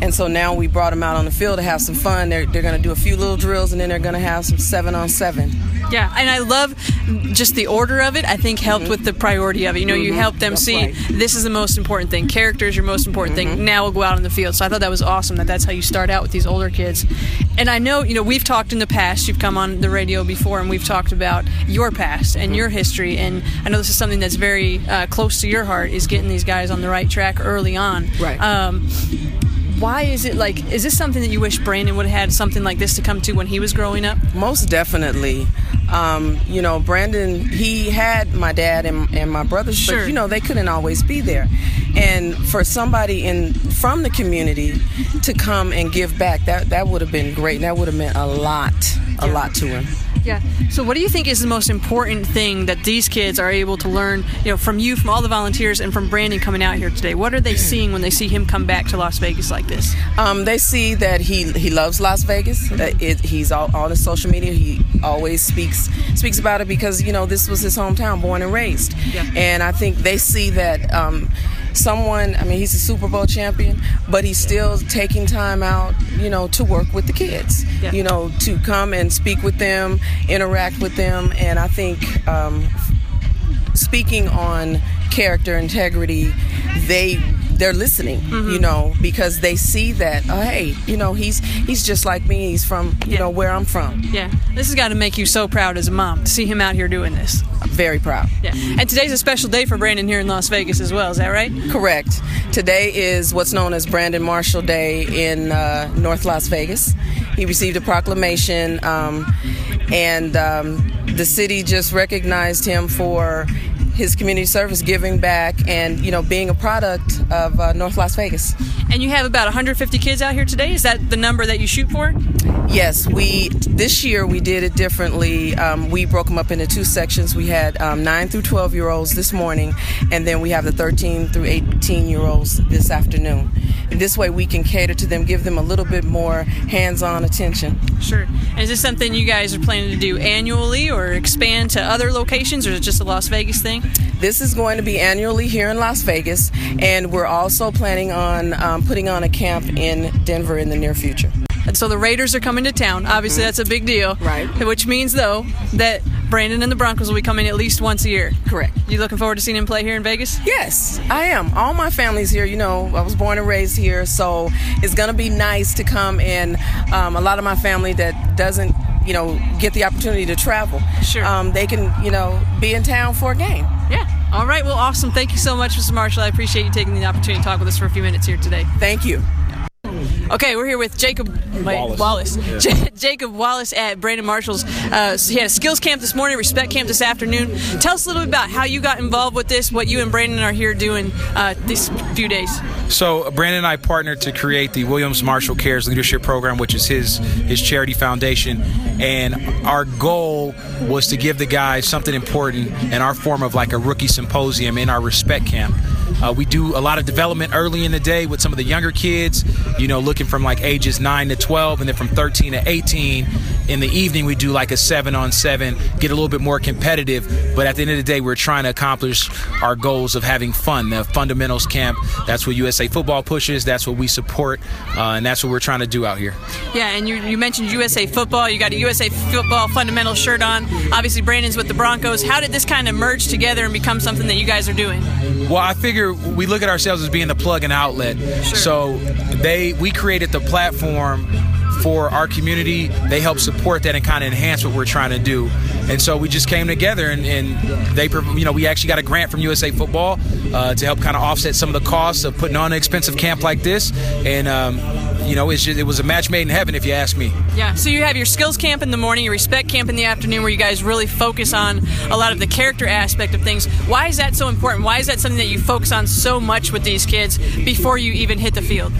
And so now we brought them out on the field to have some fun. They're, they're going to do a few little drills, and then they're going to have some seven-on-seven. Yeah, and I love just the order of it, I think, helped mm-hmm. with the priority of it. You know, mm-hmm. you help them that's see right. this is the most important thing. Character is your most important mm-hmm. thing. Now we'll go out on the field. So I thought that was awesome that that's how you start out with these older kids. And I know, you know, we've talked in the past. You've come on the radio before, and we've talked about your past and mm-hmm. your history. And I know this is something that's very uh, close to your heart, is getting these guys on the right track early on. Right. Um, Why is it like, is this something that you wish Brandon would have had something like this to come to when he was growing up? Most definitely. Um, you know, Brandon, he had my dad and, and my brothers, sure. but, you know, they couldn't always be there. And for somebody in from the community to come and give back, that, that would have been great. That would have meant a lot, a yeah. lot to him. Yeah. So what do you think is the most important thing that these kids are able to learn, you know, from you, from all the volunteers, and from Brandon coming out here today? What are they seeing when they see him come back to Las Vegas like this? Um, they see that he he loves Las Vegas. That it, he's all on his social media. He always speaks speaks about it because, you know, this was his hometown, born and raised. Yeah. And I think they see that um, someone, I mean, he's a Super Bowl champion, but he's still taking time out, you know, to work with the kids, yeah. you know, to come and speak with them, interact with them. And I think um, speaking on character, integrity, they they're listening, mm-hmm. you know, because they see that, oh, hey, you know, he's he's just like me. He's from, you yeah. know, where I'm from. Yeah. This has got to make you so proud as a mom to see him out here doing this. I'm very proud. Yeah. And today's a special day for Brandon here in Las Vegas as well. Is that right? Correct. Today is what's known as Brandon Marshall Day in uh, North Las Vegas. He received a proclamation, um, and um, the city just recognized him for his community service, giving back, and, you know, being a product of uh, North Las Vegas. And you have about one hundred fifty kids out here today. Is that the number that you shoot for? Yes. We this year we did it differently. Um, we broke them up into two sections. We had um, nine through twelve year olds this morning, and then we have the thirteen through eighteen year olds this afternoon. And this way we can cater to them, give them a little bit more hands-on attention. Sure. And is this something you guys are planning to do annually or expand to other locations, or is it just a Las Vegas thing? This is going to be annually here in Las Vegas, and we're also planning on um, putting on a camp in Denver in the near future. And so the Raiders are coming to town. Obviously, mm-hmm. that's a big deal. Right. Which means, though, that Brandon and the Broncos will be coming at least once a year. Correct. You looking forward to seeing him play here in Vegas? Yes, I am. All my family's here. You know, I was born and raised here, so it's going to be nice to come. And um, a lot of my family that doesn't, you know, get the opportunity to travel. Sure. Um, they can, you know, be in town for a game. Yeah. All right. Well, awesome. Thank you so much, Mister Marshall. I appreciate you taking the opportunity to talk with us for a few minutes here today. Thank you. Okay, we're here with Jacob Wallace. Wallace. Yeah. J- Jacob Wallace at Brandon Marshall's. Uh, he had a skills camp this morning, respect camp this afternoon. Tell us a little bit about how you got involved with this, what you and Brandon are here doing uh, these few days. So Brandon and I partnered to create the Williams Marshall Cares Leadership Program, which is his his charity foundation. And our goal was to give the guys something important in our form of like a rookie symposium in our respect camp. Uh, we do a lot of development early in the day with some of the younger kids, you know, looking from like ages nine to twelve, and then from thirteen to eighteen. In the evening, we do like a seven on seven, get a little bit more competitive. But at the end of the day, we're trying to accomplish our goals of having fun. The fundamentals camp, that's what U S A Football pushes. That's what we support. Uh, and that's what we're trying to do out here. Yeah, and you, you mentioned U S A Football. You got a U S A Football fundamental shirt on. Obviously, Brandon's with the Broncos. How did this kind of merge together and become something that you guys are doing? Well, I figure we look at ourselves as being the plug and outlet. Sure. So they we created the platform for our community. They help support that and kind of enhance what we're trying to do. And so we just came together, and, and they, you know, we actually got a grant from U S A Football uh, to help kind of offset some of the costs of putting on an expensive camp like this. And um, you know, it's just, it was a match made in heaven, if you ask me. Yeah, so you have your skills camp in the morning, your respect camp in the afternoon, where you guys really focus on a lot of the character aspect of things. Why is that so important? Why is that something that you focus on so much with these kids before you even hit the field?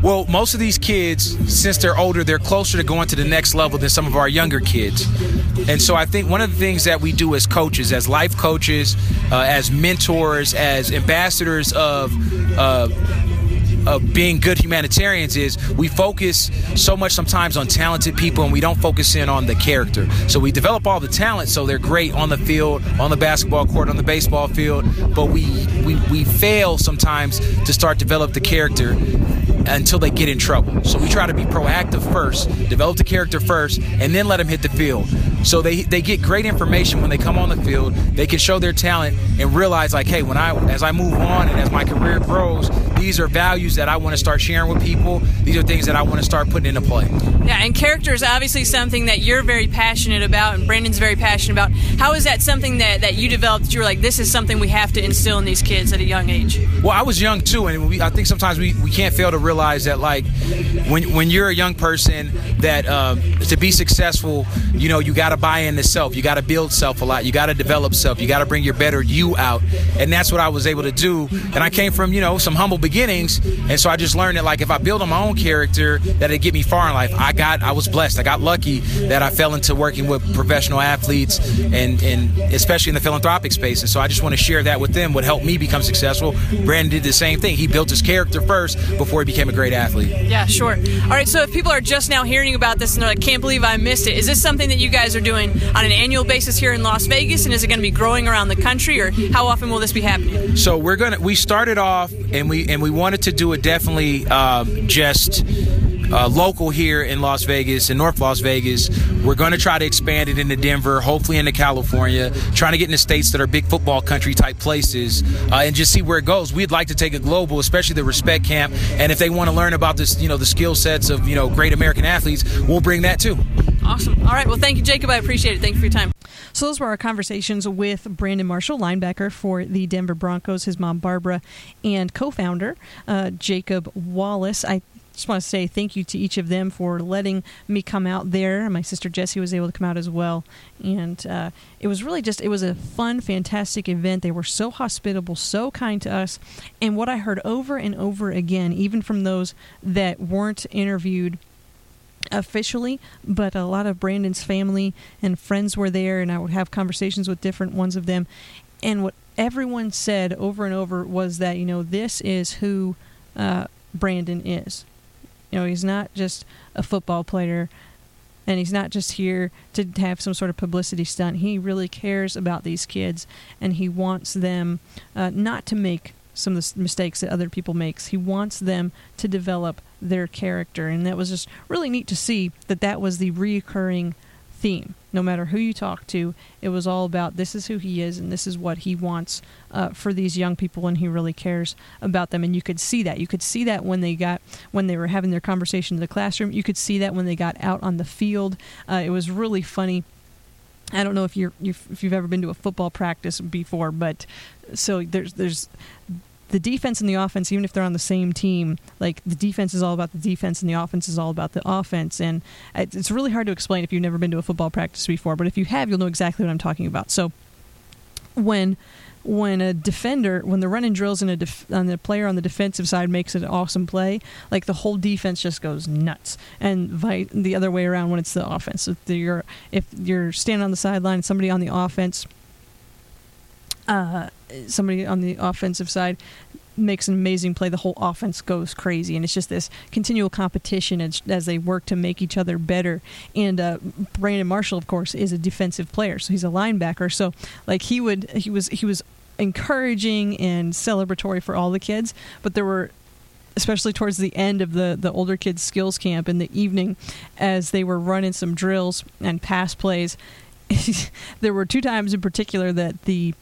Well, most of these kids, since they're older, they're closer to going to the next level than some of our younger kids. And so I think one of the things that we do as coaches, as life coaches, uh, as mentors, as ambassadors of uh, of being good humanitarians is we focus so much sometimes on talented people and we don't focus in on the character. So we develop all the talent so they're great on the field, on the basketball court, on the baseball field, but we, we, we fail sometimes to start develop the character until they get in trouble. So we try to be proactive first, develop the character first, and then let them hit the field. So they they get great information when they come on the field. They can show their talent and realize, like, hey, when I as I move on and as my career grows, these are values that I want to start sharing with people. These are things that I want to start putting into play. Yeah, and character is obviously something that you're very passionate about and Brandon's very passionate about. How is that something that, that you developed that you were like, this is something we have to instill in these kids at a young age? Well, I was young too, and we, I think sometimes we, we can't fail to realize that, like, when when you're a young person, that uh, to be successful, you know, you got to buy into self. You got to build self a lot. You got to develop self. You got to bring your better you out. And that's what I was able to do. And I came from, you know, some humble beginnings. And so I just learned that, like, if I build on my own character, that it'd get me far in life. I got, I was blessed. I got lucky that I fell into working with professional athletes and, and especially in the philanthropic space. And so I just want to share that with them, what helped me become successful. Brandon did the same thing. He built his character first before he became a great athlete. Yeah, sure. All right, so if people are just now hearing about this and they're like, can't believe I missed it, is this something that you guys are doing on an annual basis here in Las Vegas, and is it going to be growing around the country, or how often will this be happening? So we're going to, we started off and we and we wanted to do it definitely um, just Uh, local here in Las Vegas, in North Las Vegas. We're going to try to expand it into Denver, hopefully into California, trying to get into states that are big football country type places, uh, and just see where it goes. We'd like to take it global, especially the Respect Camp. And if they want to learn about this, you know, the skill sets of, you know, great American athletes, we'll bring that too. Awesome. All right. Well, thank you, Jacob. I appreciate it. Thank you for your time. So those were our conversations with Brandon Marshall, linebacker for the Denver Broncos, his mom, Barbara, and co-founder, uh, Jacob Wallace. I just want to say thank you to each of them for letting me come out there. My sister Jessie was able to come out as well. And uh, it was really just, it was a fun, fantastic event. They were so hospitable, so kind to us. And what I heard over and over again, even from those that weren't interviewed officially, but a lot of Brandon's family and friends were there, and I would have conversations with different ones of them. And what everyone said over and over was that, you know, this is who uh, Brandon is. You know, he's not just a football player, and he's not just here to have some sort of publicity stunt. He really cares about these kids, and he wants them uh, not to make some of the mistakes that other people make. He wants them to develop their character, and that was just really neat to see that that was the recurring theme. No matter who you talk to, it was all about this is who he is and this is what he wants uh, for these young people, and he really cares about them. And you could see that. You could see that when they got when they were having their conversation in the classroom. You could see that when they got out on the field. Uh, it was really funny. I don't know if you're if you've ever been to a football practice before, but so there's there's. The defense and the offense, even if they're on the same team, like the defense is all about the defense and the offense is all about the offense. And it's really hard to explain if you've never been to a football practice before, but if you have, you'll know exactly what I'm talking about. So when when a defender, when the running drills and a def- on the player on the defensive side makes an awesome play, like the whole defense just goes nuts. And vi- the other way around when it's the offense. If you're, if you're standing on the sideline, somebody on the offense... Uh, somebody on the offensive side makes an amazing play, the whole offense goes crazy, and it's just this continual competition as, as they work to make each other better. And uh, Brandon Marshall, of course, is a defensive player, so he's a linebacker. So, like, he would, he was, he was encouraging and celebratory for all the kids, but there were, especially towards the end of the, the older kids' skills camp in the evening, as they were running some drills and pass plays, there were two times in particular that the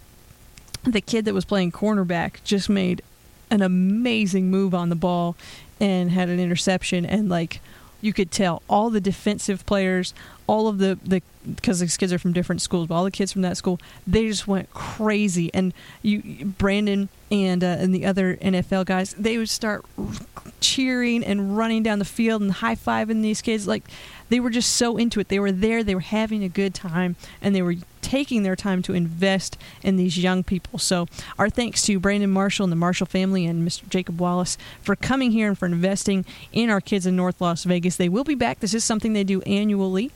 The kid that was playing cornerback just made an amazing move on the ball and had an interception. And, like, you could tell all the defensive players, all of the, the – because these kids are from different schools, but all the kids from that school, they just went crazy. And you, Brandon and, uh, and the other N F L guys, they would start – cheering and running down the field and high-fiving these kids. Like, they were just so into it. They were there. They were having a good time, and they were taking their time to invest in these young people. So our thanks to Brandon Marshall and the Marshall family and Mister Jacob Wallace for coming here and for investing in our kids in North Las Vegas. They will be back. This is something they do annually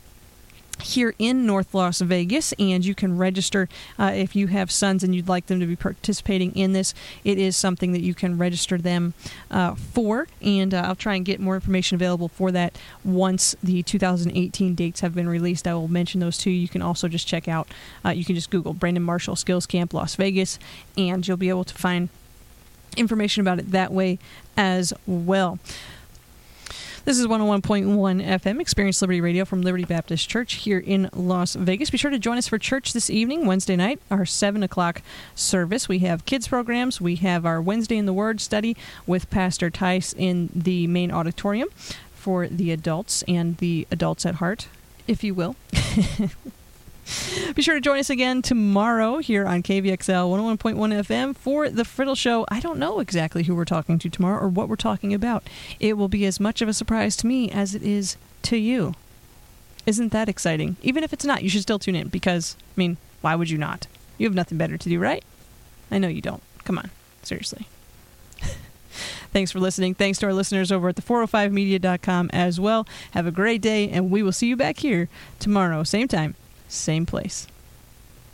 here in North Las Vegas, and you can register uh, if you have sons and you'd like them to be participating in this. It is something that you can register them uh, for, and uh, I'll try and get more information available for that once the two thousand eighteen dates have been released. I will mention those to you. You can also just check out, uh, you can just Google Brandon Marshall Skills Camp Las Vegas, and you'll be able to find information about it that way as well. This is one oh one point one F M, Experience Liberty Radio from Liberty Baptist Church here in Las Vegas. Be sure to join us for church this evening, Wednesday night, our seven o'clock service. We have kids programs. We have our Wednesday in the Word study with Pastor Tice in the main auditorium for the adults and the adults at heart, if you will. Be sure to join us again tomorrow here on K V X L one oh one point one F M for The Friddle Show. I don't know exactly who we're talking to tomorrow or what we're talking about. It will be as much of a surprise to me as it is to you. Isn't that exciting? Even if it's not, you should still tune in because, I mean, why would you not? You have nothing better to do, right? I know you don't. Come on. Seriously. Thanks for listening. Thanks to our listeners over at the four oh five media dot com as well. Have a great day, and we will see you back here tomorrow. Same time. Same place.